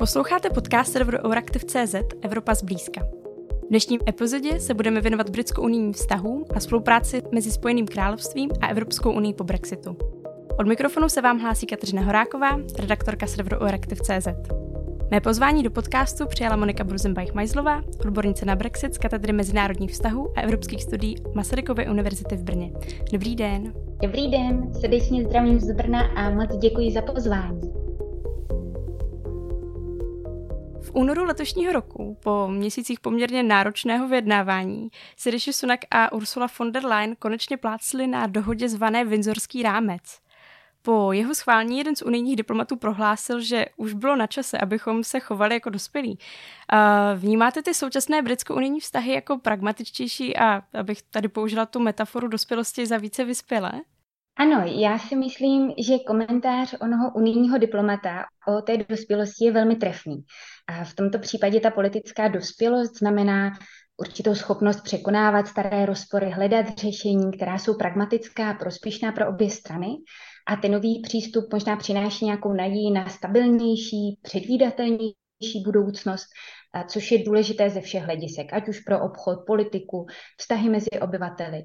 Posloucháte podcast serveru euractiv.cz Evropa zblízka. V dnešním epizodě se budeme věnovat britsko-unijním vztahům a spolupráci mezi Spojeným královstvím a Evropskou unii po Brexitu. Od mikrofonu se vám hlásí Kateřina Horáková, redaktorka serveru euractiv.cz. Mé pozvání do podcastu přijala Monika Brusenbauch Meislová, odbornice na Brexit z katedry mezinárodních vztahů a evropských studií Masarykovy univerzity v Brně. Dobrý den. Dobrý den, srdečně zdravím z Brna a moc děkuji za pozvání. V únoru letošního roku, po měsících poměrně náročného vyjednávání, se Rishi Sunak a Ursula von der Leyen konečně plácli na dohodě zvané Windsorský rámec. Po jeho schválení jeden z unijních diplomatů prohlásil, že už bylo na čase, abychom se chovali jako dospělí. Vnímáte ty současné britsko-unijní vztahy jako pragmatičtější a, abych tady použila tu metaforu dospělosti, za více vyspělé? Ano, já si myslím, že komentář onoho unijního diplomata o té dospělosti je velmi trefný. A v tomto případě ta politická dospělost znamená určitou schopnost překonávat staré rozpory, hledat řešení, která jsou pragmatická a prospěšná pro obě strany. A ten nový přístup možná přináší nějakou naději na stabilnější, předvídatelnější budoucnost, což je důležité ze všech hledisek, ať už pro obchod, politiku, vztahy mezi obyvateli.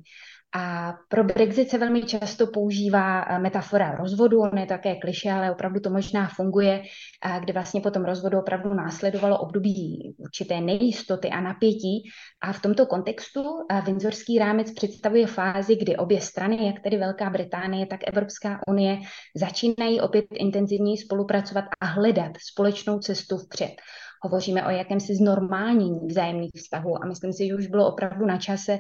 A pro Brexit se velmi často používá metafora rozvodu, ono je také klišé, ale opravdu to možná funguje, kde vlastně po tom rozvodu opravdu následovalo období určité nejistoty a napětí. A v tomto kontextu Windsorský rámec představuje fázi, kdy obě strany, jak tedy Velká Británie, tak Evropská unie, začínají opět intenzivněji spolupracovat a hledat společnou cestu vpřed. Hovoříme o jakémsi znormálnění vzájemných vztahů a myslím si, že už bylo opravdu na čase.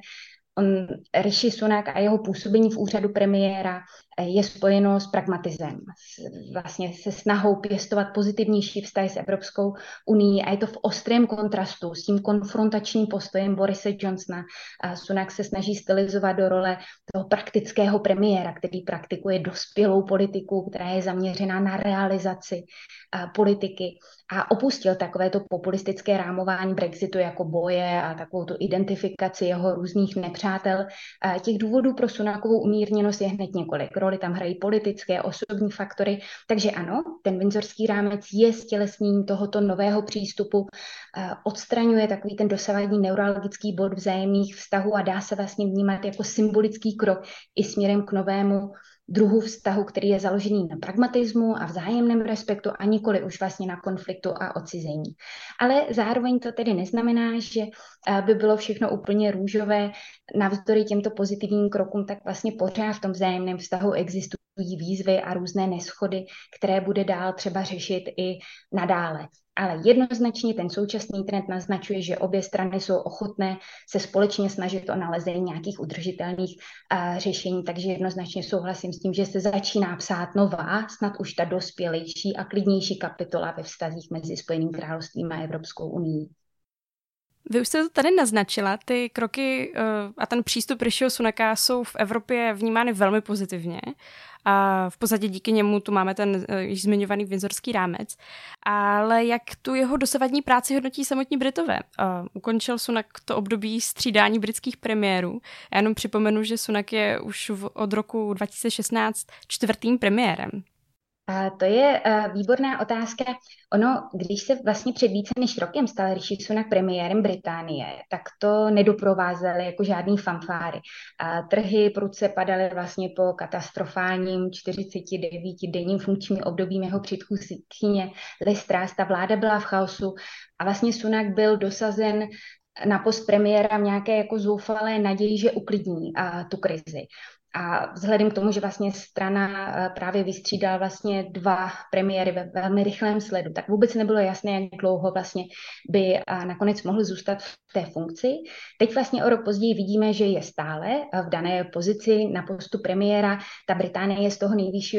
Rishi Sunak a jeho působení v úřadu premiéra je spojeno s pragmatizmem, vlastně se snahou pěstovat pozitivnější vztahy s Evropskou unii a je to v ostrém kontrastu s tím konfrontačním postojem Borise Johnsona. Sunak se snaží stylizovat do role toho praktického premiéra, který praktikuje dospělou politiku, která je zaměřená na realizaci politiky a opustil takovéto populistické rámování Brexitu jako boje a takovou tu identifikaci jeho různých nepřátel. Těch důvodů pro Sunakovou umírněnost je hned několik. Roli tam hrají politické, osobní faktory. Takže ano, ten Windsorský rámec je stělesnění tohoto nového přístupu, odstraňuje takový ten dosavadní neuralgický bod vzájemných vztahů a dá se vlastně vnímat jako symbolický krok i směrem k novému druhu vztahu, který je založený na pragmatismu a vzájemném respektu a nikoli už vlastně na konfliktu a odcizení. Ale zároveň to tedy neznamená, že by bylo všechno úplně růžové. Navzdory těmto pozitivním krokům, tak vlastně pořád v tom vzájemném vztahu existují výzvy a různé neshody, které bude dál třeba řešit i nadále. Ale jednoznačně ten současný trend naznačuje, že obě strany jsou ochotné se společně snažit o nalezení nějakých udržitelných řešení, takže jednoznačně souhlasím s tím, že se začíná psát nová, snad už ta dospělejší a klidnější kapitola ve vztazích mezi Spojeným královstvím a Evropskou unií. Vy už jste to tady naznačila, ty kroky a ten přístup Rishiho Sunaka jsou v Evropě vnímány velmi pozitivně. A v podstatě díky němu tu máme ten již zmiňovaný Windsorský rámec. Ale jak tu jeho dosavadní práci hodnotí samotní Britové? Ukončil Sunak to období střídání britských premiérů. Já jenom připomenu, že Sunak je už od roku 2016 čtvrtým premiérem. To je výborná otázka. Ono, když se vlastně před více než rokem stal Rishi Sunak premiérem Británie, tak to nedoprovázely jako žádný fanfáry. Trhy prudce padaly vlastně po katastrofálním 49denním funkčním období jeho předchůdkyně Liz Truss. Ta vláda byla v chaosu a vlastně Sunak byl dosazen na post premiéra v nějaké jako zoufalé naději, že uklidní tu krizi. A vzhledem k tomu, že vlastně strana právě vystřídala vlastně dva premiéry ve velmi rychlém sledu, tak vůbec nebylo jasné, jak dlouho vlastně by nakonec mohl zůstat v té funkci. Teď vlastně o rok později vidíme, že je stále v dané pozici na postu premiéra. Ta Británie je z toho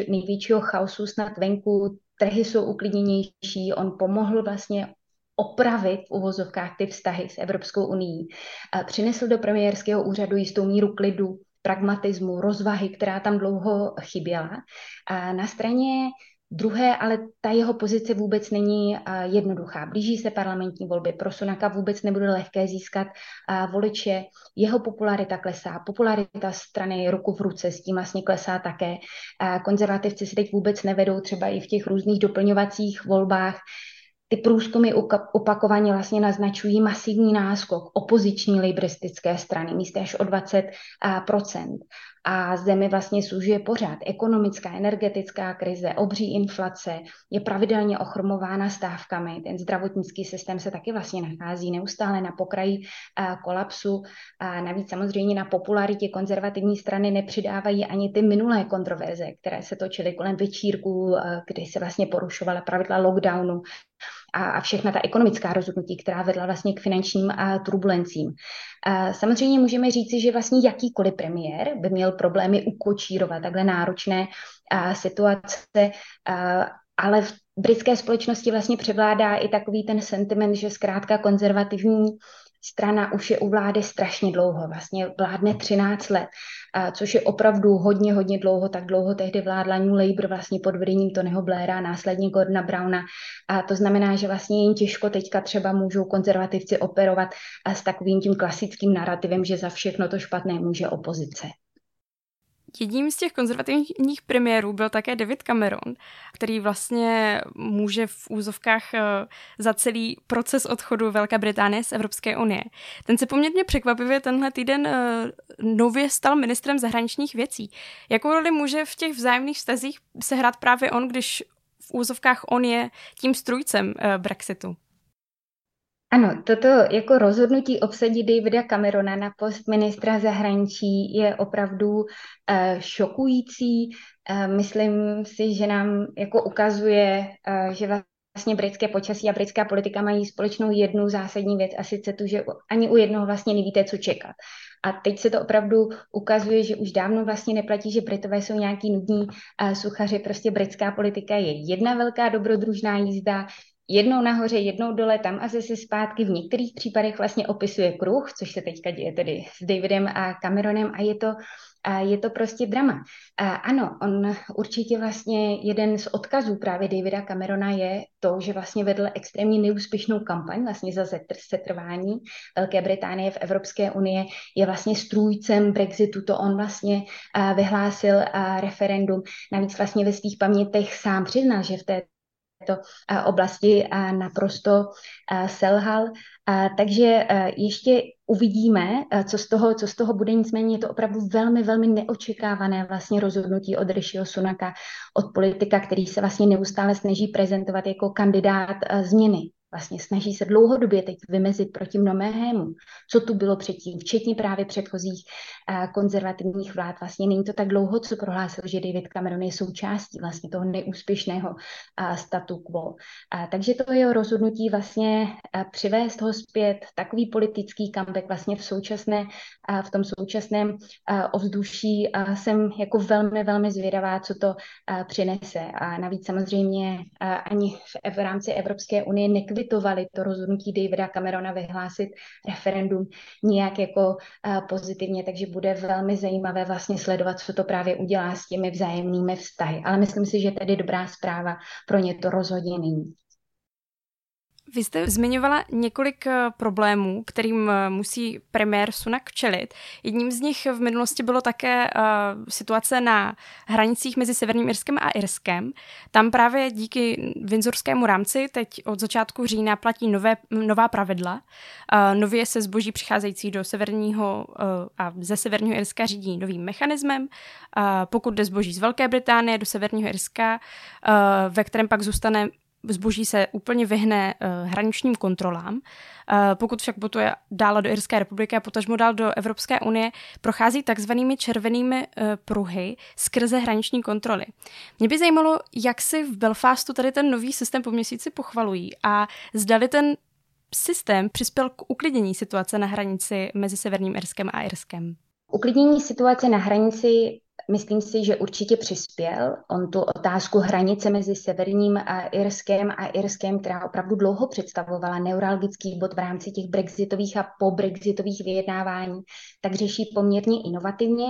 největšího chaosu snad venku, trhy jsou uklidněnější, on pomohl vlastně opravit v uvozovkách ty vztahy s Evropskou unií. Přinesl do premiérského úřadu jistou míru klidu, pragmatismu, rozvahy, která tam dlouho chyběla. A na straně druhé, ale ta jeho pozice vůbec není jednoduchá. Blíží se parlamentní volby, pro Sunaka vůbec nebude lehké získat voliče. Jeho popularita klesá, popularita strany ruku v ruce s tím vlastně klesá také. Konzervativci se teď vůbec nevedou třeba i v těch různých doplňovacích volbách. Ty průzkumy opakovaně vlastně naznačují masivní náskok opoziční lejbristické strany, místě až o 20%. A zemi vlastně sužuje pořád ekonomická, energetická krize, obří inflace, je pravidelně ochromována stávkami. Ten zdravotnický systém se taky vlastně nachází neustále na pokraji kolapsu. A navíc samozřejmě na popularitě konzervativní strany nepřidávají ani ty minulé kontroverze, které se točily kolem večírků, kdy se vlastně porušovala pravidla lockdownu a všechna ta ekonomická rozhodnutí, která vedla vlastně k finančním turbulencím. Samozřejmě můžeme říci, že vlastně jakýkoliv premiér by měl problémy ukočírovat takhle náročné situace, ale v britské společnosti vlastně převládá i takový ten sentiment, že zkrátka konzervativní strana už je u vlády strašně dlouho, vlastně vládne 13 let, což je opravdu hodně, hodně dlouho, tak dlouho tehdy vládla New Labour vlastně pod vedením Tonyho Blaira, následně Gordona Browna. A to znamená, že vlastně jen těžko teďka třeba můžou konzervativci operovat s takovým tím klasickým narrativem, že za všechno to špatné může opozice. Jedním z těch konzervativních premiérů byl také David Cameron, který vlastně může v úzovkách za celý proces odchodu Velké Británie z Evropské unie. Ten se poměrně překvapivě tenhle týden nově stal ministrem zahraničních věcí. Jakou roli může v těch vzájemných vztazích sehrát právě on, když v úzovkách on je tím strůjcem Brexitu? Ano, toto jako rozhodnutí obsadit Davida Camerona na post ministra zahraničí je opravdu šokující. Myslím si, že nám jako ukazuje, že vlastně britské počasí a britská politika mají společnou jednu zásadní věc, a sice tu, že ani u jednoho vlastně nevíte, co čekat. A teď se to opravdu ukazuje, že už dávno vlastně neplatí, že Britové jsou nějaký nudní suchaři. Prostě britská politika je jedna velká dobrodružná jízda, jednou nahoře, jednou dole, tam a zase zpátky. V některých případech vlastně opisuje kruh, což se teďka děje tedy s Davidem a Cameronem, a je to prostě drama. Ano, on určitě vlastně jeden z odkazů právě Davida Camerona je to, že vlastně vedl extrémně neúspěšnou kampaň vlastně za setrvání Velké Británie v Evropské unii, je vlastně strůjcem Brexitu, to on vlastně vyhlásil referendum. Navíc vlastně ve svých pamětech sám přiznal, že v této oblasti naprosto selhal. Takže ještě uvidíme, co z toho bude, nicméně je to opravdu velmi, velmi neočekávané vlastně rozhodnutí od Rishiho Sunaka, od politika, který se vlastně neustále snaží prezentovat jako kandidát změny. Vlastně snaží se dlouhodobě teď vymezit proti mnohému, co tu bylo předtím, včetně právě předchozích konzervativních vlád. Vlastně není to tak dlouho, co prohlásil, že David Cameron je součástí vlastně toho neúspěšného statu quo. Takže to jeho rozhodnutí vlastně přivést ho zpět, takový politický comeback vlastně v tom současném ovzduší, jsem jako velmi, velmi zvědavá, co to přinese. A navíc samozřejmě ani v rámci Evropské unie nekvituje to rozhodnutí Davida Camerona vyhlásit referendum nějak jako pozitivně, takže bude velmi zajímavé vlastně sledovat, co to právě udělá s těmi vzájemnými vztahy. Ale myslím si, že tedy dobrá zpráva pro ně to rozhodně není. Vy jste zmiňovala několik problémů, kterým musí premiér Sunak čelit. Jedním z nich v minulosti bylo také situace na hranicích mezi Severním Irskem a Irskem. Tam právě díky Windsorskému rámci teď od začátku října platí nová pravidla. Nově se zboží přicházející do severního a ze Severního Irska řídí novým mechanismem. Pokud jde zboží z Velké Británie do Severního Irska, ve kterém pak zůstane zboží, se úplně vyhne hraničním kontrolám. Pokud však botuje dále do Irské republiky a potažmo dál do Evropské unie, prochází takzvanými červenými pruhy skrze hraniční kontroly. Mě by zajímalo, jak si v Belfastu tady ten nový systém po měsíci pochvalují a zdali ten systém přispěl k uklidnění situace na hranici mezi Severním Irskem a Irskem. Uklidnění situace na hranici myslím si, že určitě přispěl. On tu otázku hranice mezi Severním a Irskem, která opravdu dlouho představovala neuralgický bod v rámci těch brexitových a pobrexitových vyjednávání, tak řeší poměrně inovativně.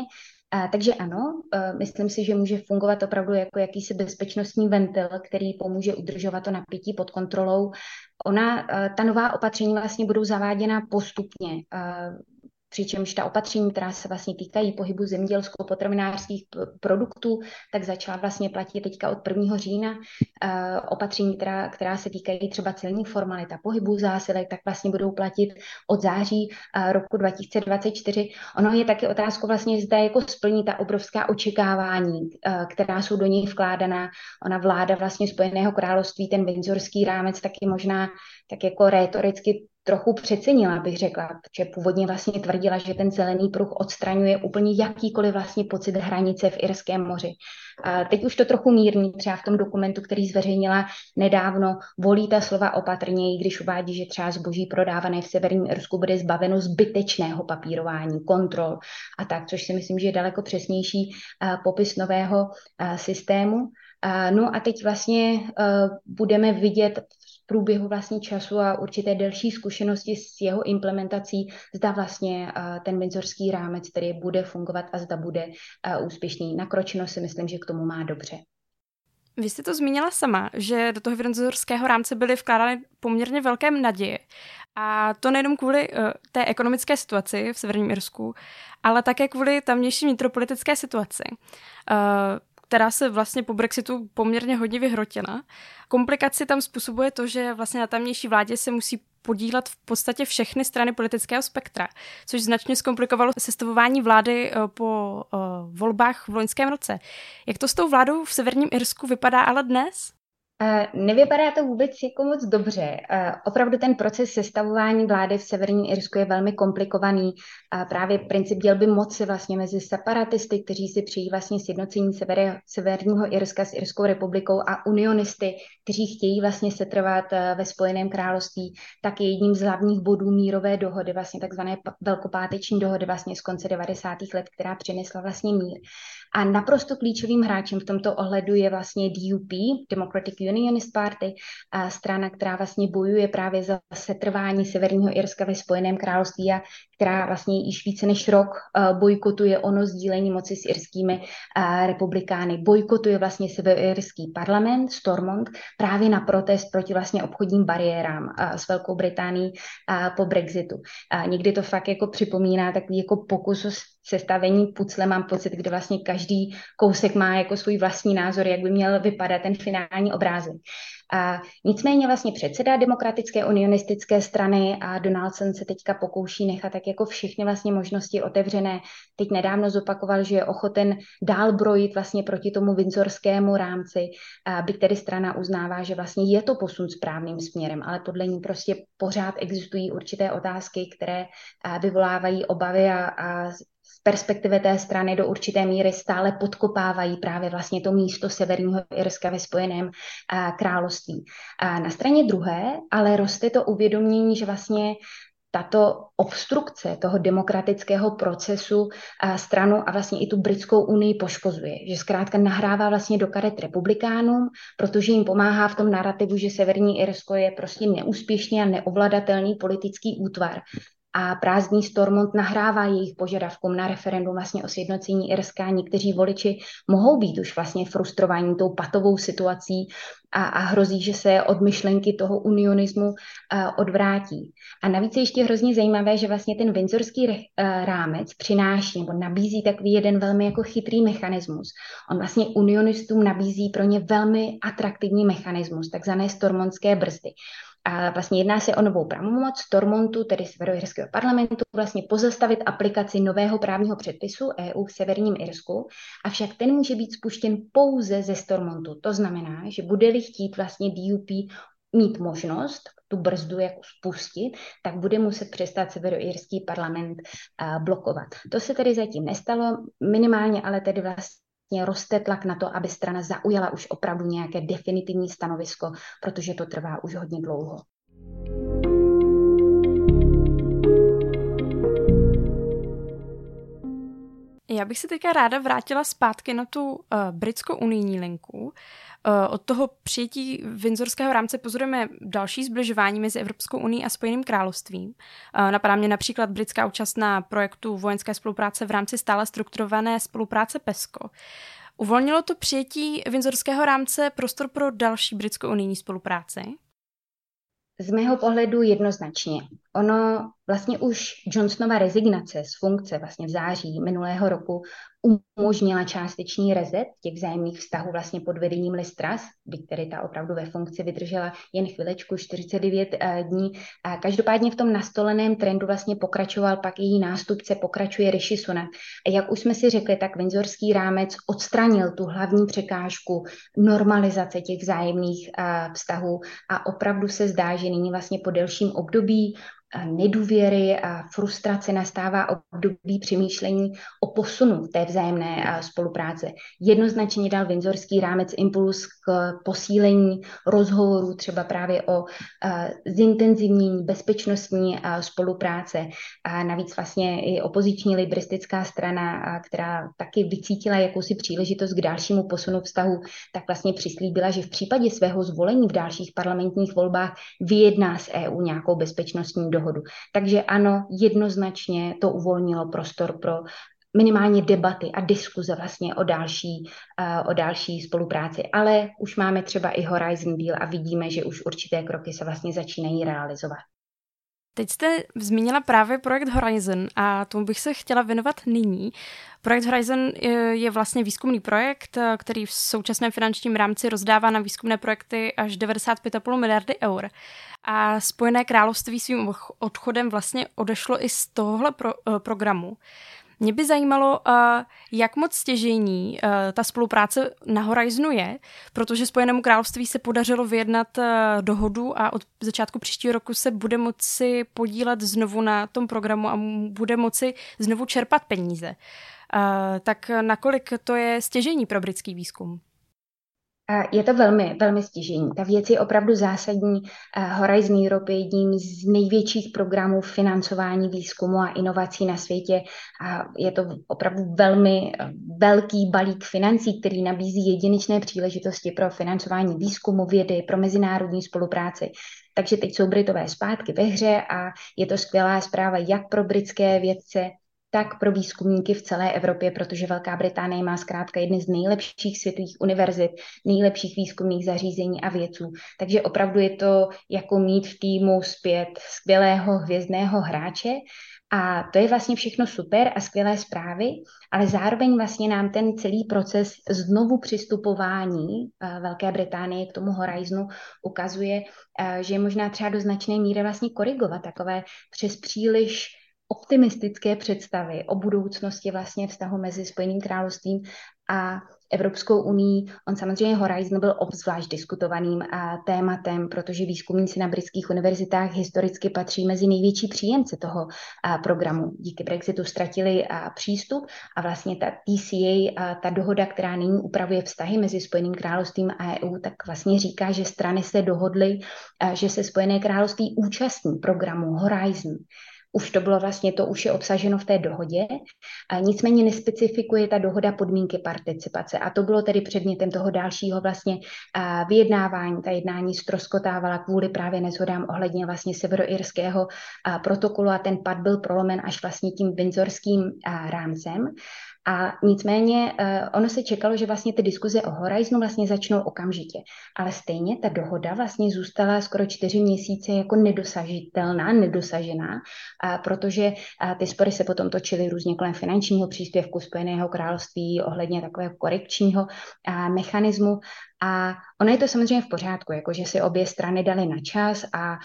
Takže ano, myslím si, že může fungovat opravdu jako jakýsi bezpečnostní ventil, který pomůže udržovat to napětí pod kontrolou. Ta nová opatření vlastně budou zaváděna postupně. přičemž ta opatření, která se vlastně týkají pohybu zemědělsko-potravinářských produktů, tak začala vlastně platit teďka od 1. října. Opatření, která se týkají třeba celních formalit a pohybu zásilek, tak vlastně budou platit od září roku 2024. Ono je taky otázka vlastně, zda jako splní ta obrovská očekávání, která jsou do něj vkládaná. Ona vláda vlastně Spojeného království, ten Windsorský rámec taky možná tak jako rétoricky trochu přecenila, bych řekla, že původně vlastně tvrdila, že ten zelený pruh odstraňuje úplně jakýkoliv vlastně pocit hranice v Irském moři. A teď už to trochu mírní, třeba v tom dokumentu, který zveřejnila nedávno, volí ta slova opatrněji, když uvádí, že třeba zboží prodávané v severním Irsku bude zbaveno zbytečného papírování, kontrol a tak, což si myslím, že je daleko přesnější popis nového systému. No a teď vlastně budeme vidět průběhu vlastně času a určité delší zkušenosti s jeho implementací, zda vlastně ten Windsorský rámec, který bude fungovat a zda bude úspěšný. Nakročeno si myslím, že k tomu má dobře. Vy jste to zmínila sama, že do toho Windsorského rámce byly vkládány poměrně velké naděje. A to nejenom kvůli té ekonomické situaci v severním Irsku, ale také kvůli tamější vnitropolitické situaci. Která se vlastně po Brexitu poměrně hodně vyhrotila. Komplikaci tam způsobuje to, že vlastně na tamnější vládě se musí podílet v podstatě všechny strany politického spektra, což značně zkomplikovalo sestavování vlády po volbách v loňském roce. Jak to s tou vládou v severním Irsku vypadá ale dnes? Nevypadá to vůbec jako moc dobře. Opravdu ten proces sestavování vlády v severním Irsku je velmi komplikovaný. Právě princip dělby moci vlastně mezi separatisty, kteří si přejí vlastně sjednocení severního Irska s Irskou republikou, a unionisty, kteří chtějí vlastně setrvat ve Spojeném království, tak je jedním z hlavních bodů mírové dohody, vlastně takzvané velkopáteční dohody vlastně z konce 90. let, která přinesla vlastně mír. A naprosto klíčovým hráčem v tomto ohledu je vlastně DUP, Democratic Unionist Party, strana, která vlastně bojuje právě za setrvání severního Irska ve Spojeném království a která vlastně již více než rok bojkotuje ono sdílení moci s irskými republikány. Bojkotuje vlastně severoirský parlament, Stormont, právě na protest proti vlastně obchodním bariérám s Velkou Británií po Brexitu. Někdy to fakt jako připomíná takový jako pokus o sestavení pucle, mám pocit, kde vlastně každý kousek má jako svůj vlastní názor, jak by měl vypadat ten finální obrázek. Nicméně vlastně předseda Demokratické unionistické strany a Donaldson se teďka pokouší nechat tak jako všechny vlastně možnosti otevřené. Teď nedávno zopakoval, že je ochoten dál brojit vlastně proti tomu Windsorskému rámci, byť tedy strana uznává, že vlastně je to posun správným směrem, ale podle ní prostě pořád existují určité otázky, které vyvolávají obavy a z perspektivy té strany do určité míry stále podkopávají právě vlastně to místo severního Irska ve Spojeném království. Na straně druhé ale roste to uvědomění, že vlastně tato obstrukce toho demokratického procesu stranu a vlastně i tu britskou unii poškozuje. Že zkrátka nahrává vlastně do karet republikánům, protože jim pomáhá v tom narrativu, že severní Irsko je prostě neúspěšný a neovladatelný politický útvar. A prázdný Stormont nahrává jejich požadavkům na referendum vlastně o sjednocení Irska. Někteří voliči mohou být už vlastně frustrovaní tou patovou situací a hrozí, že se od myšlenky toho unionismu odvrátí. A navíc je ještě hrozně zajímavé, že vlastně ten Windsorský rámec přináší nebo nabízí takový jeden velmi jako chytrý mechanismus. On vlastně unionistům nabízí pro ně velmi atraktivní mechanismus, takzvané stormontské brzdy. A vlastně jedná se o novou pravomoc Stormontu, tedy severoirského parlamentu, vlastně pozastavit aplikaci nového právního předpisu EU v severním Irsku, avšak ten může být spuštěn pouze ze Stormontu. To znamená, že bude-li chtít vlastně DUP mít možnost tu brzdu jako spustit, tak bude muset přestat severoirský parlament blokovat. To se tedy zatím nestalo, minimálně ale tedy vlastně roste tlak na to, aby strana zaujala už opravdu nějaké definitivní stanovisko, protože to trvá už hodně dlouho. Já bych se teďka ráda vrátila zpátky na tu britskou unijní linku. Od toho přijetí Windsorského rámce pozorujeme další zbližování mezi Evropskou unií a Spojeným královstvím. Napadá mě například britská účast na projektu vojenské spolupráce v rámci stále strukturované spolupráce PESCO. Uvolnilo to přijetí Windsorského rámce prostor pro další britsko-unijní spolupráci? Z mého pohledu jednoznačně. ono vlastně už Johnsonova rezignace z funkce vlastně v září minulého roku umožnila částečný reset těch vzájemných vztahů vlastně pod vedením Liz Truss, který ta opravdu ve funkci vydržela jen chvilečku 49 dní. A každopádně v tom nastoleném trendu vlastně pokračoval pak její nástupce, pokračuje Rishi Sunak. A jak už jsme si řekli, tak Windsorský rámec odstranil tu hlavní překážku normalizace těch vzájemných vztahů a opravdu se zdá, že nyní vlastně po delším období nedůvěry a frustrace nastává období přemýšlení o posunu té vzájemné spolupráce. Jednoznačně dal Windsorský rámec impuls k posílení rozhovorů třeba právě o zintenzivnění bezpečnostní spolupráce. A navíc vlastně i opoziční liberistická strana, která taky vycítila jakousi příležitost k dalšímu posunu vztahu, tak vlastně přislíbila, že v případě svého zvolení v dalších parlamentních volbách vyjedná s EU nějakou bezpečnostní dohodu. Takže ano, jednoznačně to uvolnilo prostor pro minimálně debaty a diskuze vlastně o další spolupráci. Ale už máme třeba i Horizon deal a vidíme, že už určité kroky se vlastně začínají realizovat. Teď jste zmínila právě projekt Horizon a tomu bych se chtěla věnovat nyní. Projekt Horizon je vlastně výzkumný projekt, který v současném finančním rámci rozdává na výzkumné projekty až 95,5 miliardy eur. A Spojené království svým odchodem vlastně odešlo i z tohohle programu. Mě by zajímalo, jak moc stěžejní ta spolupráce na Horizonu je, protože Spojenému království se podařilo vyjednat dohodu a od začátku příštího roku se bude moci podílet znovu na tom programu a bude moci znovu čerpat peníze. Tak nakolik to je stěžejní pro britský výzkum? Je to velmi, velmi stěžejní. Ta věc je opravdu zásadní. Horizon Europe je jedním z největších programů financování výzkumu a inovací na světě. A je to opravdu velmi velký balík financí, který nabízí jedinečné příležitosti pro financování výzkumu, vědy, pro mezinárodní spolupráci. Takže teď jsou Britové zpátky ve hře a je to skvělá zpráva jak pro britské vědce, tak pro výzkumníky v celé Evropě, protože Velká Británie má zkrátka jedny z nejlepších světových univerzit, nejlepších výzkumných zařízení a vědců. Takže opravdu je to jako mít v týmu zpět skvělého hvězdného hráče. A to je vlastně všechno super a skvělé zprávy, ale zároveň vlastně nám ten celý proces znovu přistupování Velké Británie k tomu Horizonu ukazuje, že je možná třeba do značné míry vlastně korigovat takové přes příliš optimistické představy o budoucnosti vlastně vztahu mezi Spojeným královstvím a Evropskou unii. On samozřejmě Horizon byl obzvlášť diskutovaným tématem, protože výzkumníci na britských univerzitách historicky patří mezi největší příjemce toho programu. Díky Brexitu ztratili přístup a vlastně ta TCA, ta dohoda, která nyní upravuje vztahy mezi Spojeným královstvím a EU, tak vlastně říká, že strany se dohodly, že se Spojené království účastní programu Horizon. Už to bylo vlastně, to už je obsaženo v té dohodě, a nicméně nespecifikuje ta dohoda podmínky participace. A to bylo tedy předmětem toho dalšího vlastně vyjednávání. Ta jednání ztroskotávala kvůli právě neshodám ohledně vlastně severoirského protokolu a ten pad byl prolomen až vlastně tím Windsorským rámcem. A nicméně ono se čekalo, že vlastně ty diskuze o Horizonu vlastně začnou okamžitě. Ale stejně ta dohoda vlastně zůstala skoro 4 měsíce jako nedosažitelná, nedosažená, protože ty spory se potom točily různě kolem finančního příspěvku Spojeného království ohledně takového korekčního mechanismu. A ono je to samozřejmě v pořádku, jakože si obě strany dali na čas a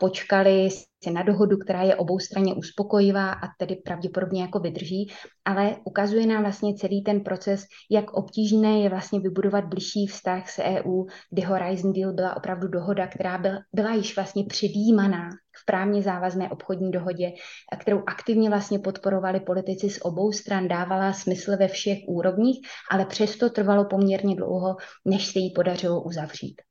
počkali si na dohodu, která je oboustranně uspokojivá a tedy pravděpodobně jako vydrží, ale ukazuje nám vlastně celý ten proces, jak obtížné je vlastně vybudovat blížší vztah s EU, kdy Horizon Deal byla opravdu dohoda, která byla již vlastně předjímaná v právně závazné obchodní dohodě, kterou aktivně vlastně podporovali politici z obou stran, dávala smysl ve všech úrovních, ale přesto trvalo poměrně dlouho, než se jí podařilo uzavřít.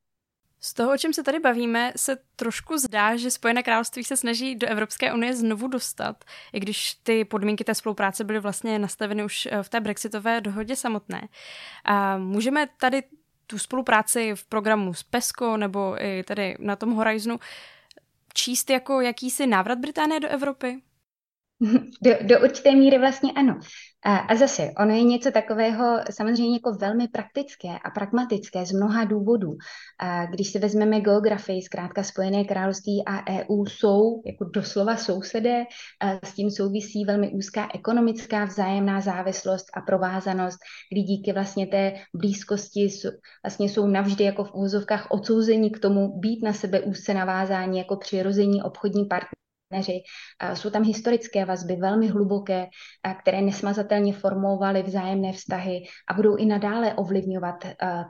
Z toho, o čem se tady bavíme, se trošku zdá, že Spojené království se snaží do Evropské unie znovu dostat, i když ty podmínky té spolupráce byly vlastně nastaveny už v té brexitové dohodě samotné. A můžeme tady tu spolupráci v programu s PESCO nebo i tady na tom Horizonu číst jako jakýsi návrat Británie do Evropy? Do určité míry vlastně ano. A zase, ono je něco takového samozřejmě jako velmi praktické a pragmatické z mnoha důvodů. Když si vezmeme geografii, zkrátka Spojené království a EU jsou jako doslova sousedé, s tím souvisí velmi úzká ekonomická vzájemná závislost a provázanost, kdy díky vlastně té blízkosti vlastně jsou navždy jako v úvozovkách odsouzení k tomu být na sebe úzce navázání jako přirození obchodní partneři. Jsou tam historické vazby, velmi hluboké, které nesmazatelně formovaly vzájemné vztahy a budou i nadále ovlivňovat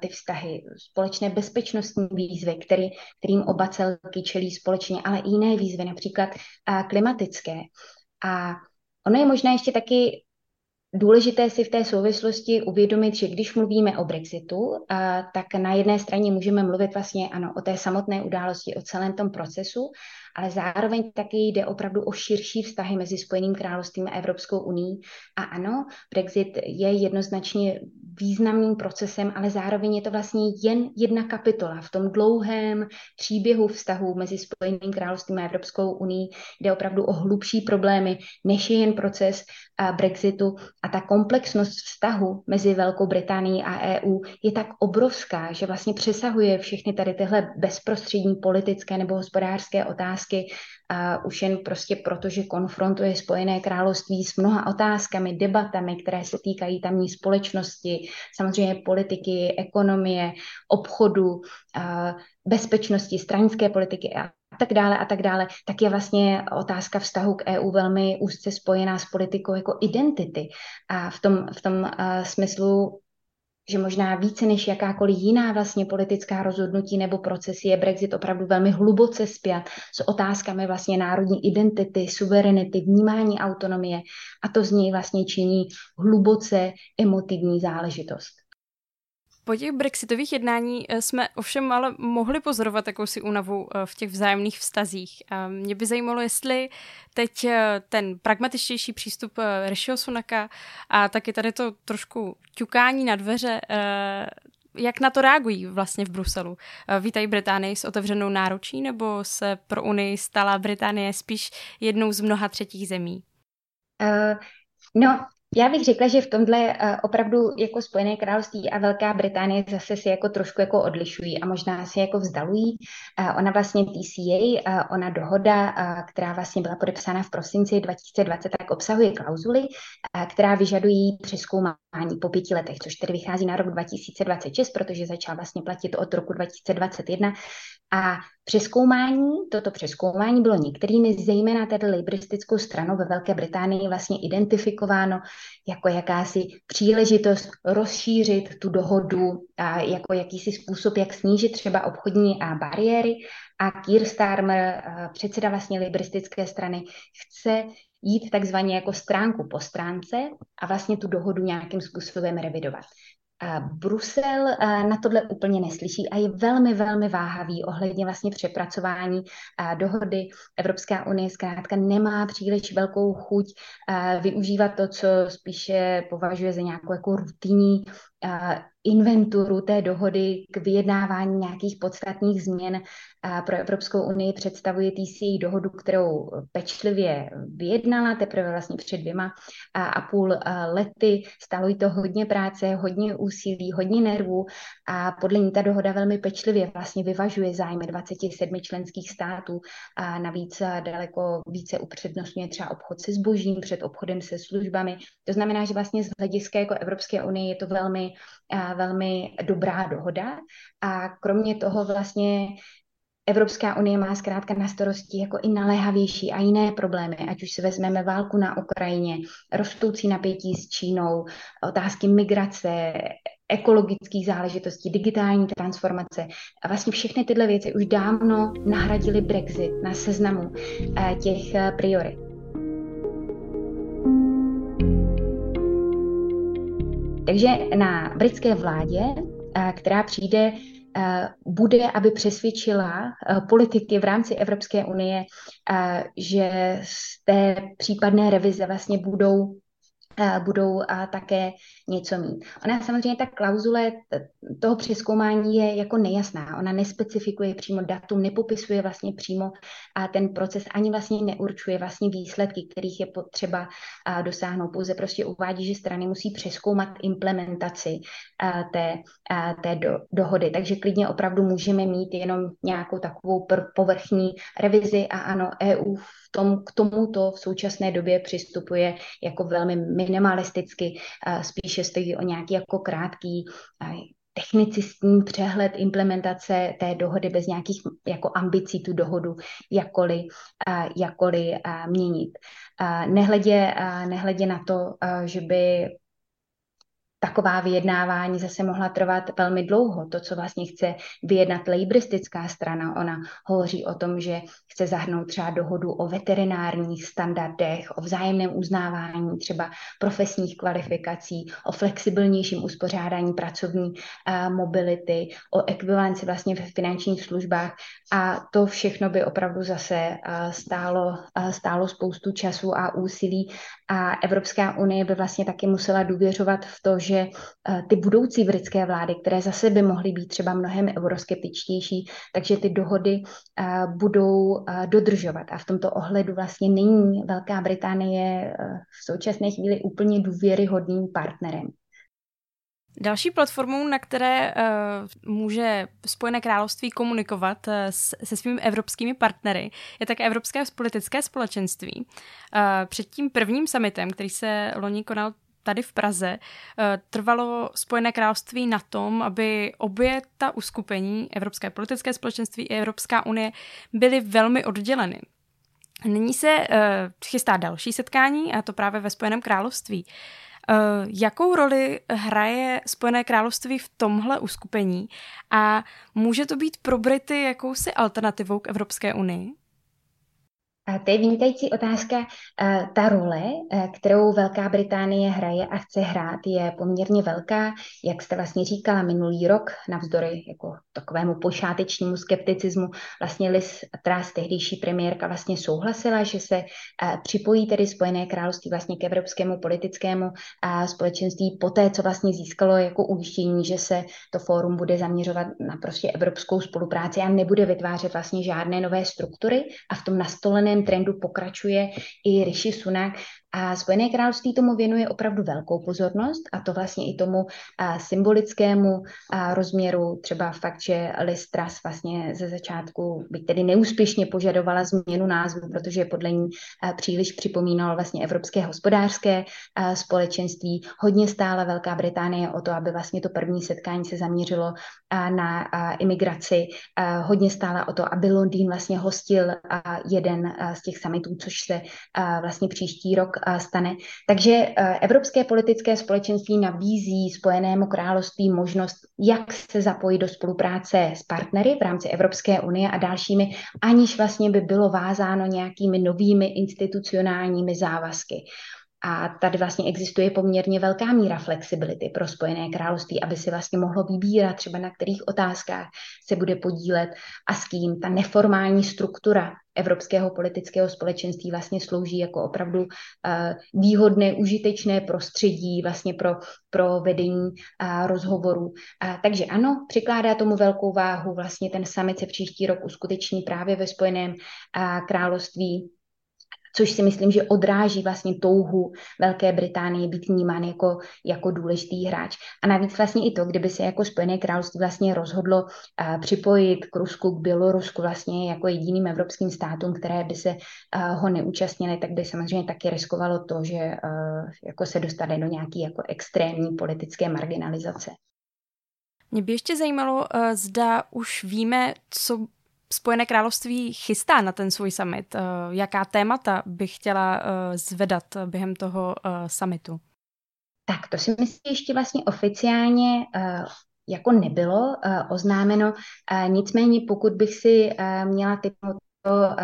ty vztahy. Společné bezpečnostní výzvy, kterým oba celky čelí společně, ale i jiné výzvy, například klimatické. A ono je možná ještě taky důležité si v té souvislosti uvědomit, že když mluvíme o Brexitu, tak na jedné straně můžeme mluvit vlastně ano, o té samotné události, o celém tom procesu, ale zároveň taky jde opravdu o širší vztahy mezi Spojeným královstvím a Evropskou unií. A ano, Brexit je jednoznačně významným procesem, ale zároveň je to vlastně jen jedna kapitola v tom dlouhém příběhu vztahů mezi Spojeným královstvím a Evropskou unií. Jde opravdu o hlubší problémy, než je jen proces Brexitu. A ta komplexnost vztahu mezi Velkou Británií a EU je tak obrovská, že vlastně přesahuje všechny tady tyhle bezprostřední politické nebo hospodářské otázky, už jen prostě proto, že konfrontuje Spojené království s mnoha otázkami, debatami, které se týkají tamní společnosti, samozřejmě politiky, ekonomie, obchodu, bezpečnosti, stranické politiky a tak dále, tak je vlastně otázka vztahu k EU velmi úzce spojená s politikou jako identity. A v tom smyslu, že možná více než jakákoliv jiná vlastně politická rozhodnutí nebo procesy je Brexit opravdu velmi hluboce spjat s otázkami vlastně národní identity, suverenity, vnímání autonomie a to z něj vlastně činí hluboce emotivní záležitost. Po těch brexitových jednání jsme ovšem ale mohli pozorovat jakousi únavu v těch vzájemných vztazích. A mě by zajímalo, jestli teď ten pragmatičtější přístup Rishiho Sunaka a taky tady to trošku ťukání na dveře, jak na to reagují vlastně v Bruselu. Vítají Británii s otevřenou náručí, nebo se pro Unii stala Británie spíš jednou z mnoha třetích zemí? Já bych řekla, že v tomhle opravdu jako Spojené království a Velká Británie zase si jako trošku jako odlišují a možná si jako vzdalují. Ona vlastně TCA, ona dohoda, která vlastně byla podepsána v prosinci 2020, tak obsahuje klauzuly, která vyžadují přezkoumání po 5 letech, což tedy vychází na rok 2026, protože začala vlastně platit od roku 2021. A toto přezkoumání bylo některými, zejména tedy liberistickou stranou ve Velké Británii vlastně identifikováno jako jakási příležitost rozšířit tu dohodu, jako jakýsi způsob, jak snížit třeba obchodní bariéry. A Kir Starmer, předseda vlastně liberistické strany, chce jít takzvaně jako stránku po stránce a vlastně tu dohodu nějakým způsobem revidovat. Brusel na tohle úplně neslyší a je velmi, velmi váhavý ohledně vlastně přepracování dohody. Evropská unie zkrátka nemá příliš velkou chuť využívat to, co spíše považuje za nějakou jako rutinní inventuru té dohody k vyjednávání nějakých podstatných změn. Pro Evropskou unii představuje TCA dohodu, kterou pečlivě vyjednala teprve vlastně před 2,5 lety. Stalo jí to hodně práce, hodně úsilí, hodně nervů a podle ní ta dohoda velmi pečlivě vlastně vyvažuje zájmy 27 členských států a navíc daleko více upřednostňuje třeba obchod se zbožím před obchodem se službami. To znamená, že vlastně z hlediska jako Evropské unie je to velmi dobrá dohoda a kromě toho vlastně Evropská unie má zkrátka na starosti jako i naléhavější a jiné problémy, ať už si vezmeme válku na Ukrajině, rostoucí napětí s Čínou, otázky migrace, ekologických záležitostí, digitální transformace. A vlastně všechny tyhle věci už dávno nahradily Brexit na seznamu těch priorit. Takže na britské vládě, která přijde, bude, aby přesvědčila politiky v rámci Evropské unie, že z té případné revize vlastně budou budou také něco mít. Ona samozřejmě ta klauzule toho přezkoumání je jako nejasná. Ona nespecifikuje přímo datum, nepopisuje vlastně přímo ten proces, ani vlastně neurčuje vlastně výsledky, kterých je potřeba dosáhnout. Pouze prostě uvádí, že strany musí přezkoumat implementaci té dohody. Takže klidně opravdu můžeme mít jenom nějakou takovou povrchní revizi a ano, EU k tomuto v současné době přistupuje jako velmi minimalisticky, spíše stojí o nějaký jako krátký technicistní přehled implementace té dohody bez nějakých jako ambicí tu dohodu jakkoliv měnit. Nehledě na to, že by taková vyjednávání zase mohla trvat velmi dlouho. To, co vlastně chce vyjednat laboristická strana, ona hovoří o tom, že chce zahrnout třeba dohodu o veterinárních standardech, o vzájemném uznávání třeba profesních kvalifikací, o flexibilnějším uspořádání pracovní mobility, o ekvivalenci vlastně ve finančních službách. A to všechno by opravdu zase stálo spoustu času a úsilí. A Evropská unie by vlastně taky musela důvěřovat v to, že ty budoucí britské vlády, které zase by mohly být třeba mnohem euroskeptičtější, takže ty dohody budou dodržovat. A v tomto ohledu vlastně není Velká Británie v současné chvíli úplně důvěryhodným partnerem. Další platformou, na které může Spojené království komunikovat se svými evropskými partnery, je také Evropské politické společenství. Před tím prvním summitem, který se loni konal tady v Praze, trvalo Spojené království na tom, aby obě ta uskupení, Evropské politické společenství i Evropská unie, byly velmi odděleny. Nyní se chystá další setkání, a to právě ve Spojeném království. Jakou roli hraje Spojené království v tomhle uskupení a může to být pro Brity jakousi alternativou k Evropské unii? A to je vynikající otázka. Ta role, kterou Velká Británie hraje a chce hrát, je poměrně velká. Jak jste vlastně říkala, minulý rok, navzdory jako takovému počátečnímu skepticismu, vlastně Liz Truss, tehdejší premiérka, vlastně souhlasila, že se připojí tedy Spojené království vlastně k Evropskému politickému společenství poté, co vlastně získalo jako ujištění, že se to fórum bude zaměřovat na prostě evropskou spolupráci a nebude vytvářet vlastně žádné nové struktury. A v tom nastoleném trendu pokračuje i Rishi Sunak. A Spojené království tomu věnuje opravdu velkou pozornost, a to vlastně i tomu symbolickému rozměru, třeba fakt, že Liz Truss vlastně ze začátku, byť tedy neúspěšně, požadovala změnu názvu, protože podle ní příliš připomínalo vlastně Evropské hospodářské společenství. Hodně stála Velká Británie o to, aby vlastně to první setkání se zaměřilo na imigraci. Hodně stála o to, aby Londýn vlastně hostil jeden z těch summitů, což se vlastně příští rok stane. Takže Evropské politické společenství nabízí Spojenému království možnost, jak se zapojit do spolupráce s partnery v rámci Evropské unie a dalšími, aniž vlastně by bylo vázáno nějakými novými institucionálními závazky. A tady vlastně existuje poměrně velká míra flexibility pro Spojené království, aby si vlastně mohlo vybírat třeba, na kterých otázkách se bude podílet a s kým. Ta neformální struktura Evropského politického společenství vlastně slouží jako opravdu výhodné, užitečné prostředí vlastně pro vedení rozhovorů. Takže ano, přikládá tomu velkou váhu. Vlastně ten summit se příští rok uskuteční právě ve Spojeném království, což si myslím, že odráží vlastně touhu Velké Británie být vnímán jako důležitý hráč. A navíc vlastně i to, kdyby se jako Spojené království vlastně rozhodlo připojit k Rusku, k Bělorusku vlastně jako jediným evropským státům, které by se ho neúčastnily, tak by samozřejmě taky riskovalo to, že jako se dostane do nějaké jako extrémní politické marginalizace. Mě by ještě zajímalo, zda už víme, co Spojené království chystá na ten svůj summit. Jaká témata by chtěla zvedat během toho summitu? Tak to si myslím, ještě vlastně oficiálně jako nebylo oznámeno. Nicméně pokud bych si měla typnout,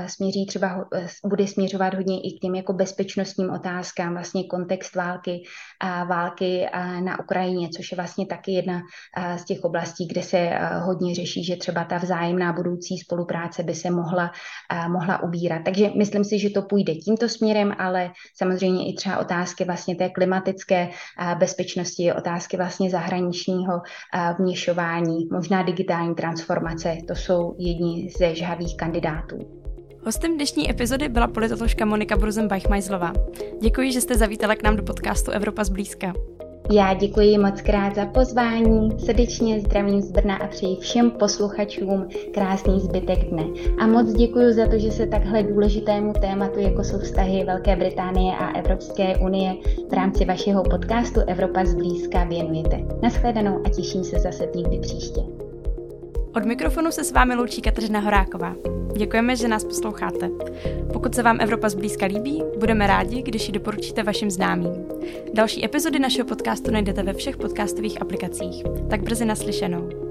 směří třeba, bude směřovat hodně i k těm jako bezpečnostním otázkám, vlastně kontext války na Ukrajině, což je vlastně taky jedna z těch oblastí, kde se hodně řeší, že třeba ta vzájemná budoucí spolupráce by se mohla ubírat. Takže myslím si, že to půjde tímto směrem, ale samozřejmě i třeba otázky vlastně té klimatické bezpečnosti, otázky vlastně zahraničního vněšování, možná digitální transformace, to jsou jedni ze žhavých kandidátů. Hostem dnešní epizody byla politoložka Monika Brusenbauch Meislová. Děkuji, že jste zavítala k nám do podcastu Evropa zblízka. Já děkuji moc krát za pozvání, srdečně zdravím z Brna a přeji všem posluchačům krásný zbytek dne. A moc děkuji za to, že se takhle důležitému tématu, jako jsou vztahy Velké Británie a Evropské unie, v rámci vašeho podcastu Evropa zblízka věnujete. Nashledanou a těším se zase někdy příště. Od mikrofonu se s vámi loučí Kateřina Horáková. Děkujeme, že nás posloucháte. Pokud se vám Evropa zblízka líbí, budeme rádi, když ji doporučíte vašim známým. Další epizody našeho podcastu najdete ve všech podcastových aplikacích. Tak brzy naslyšenou.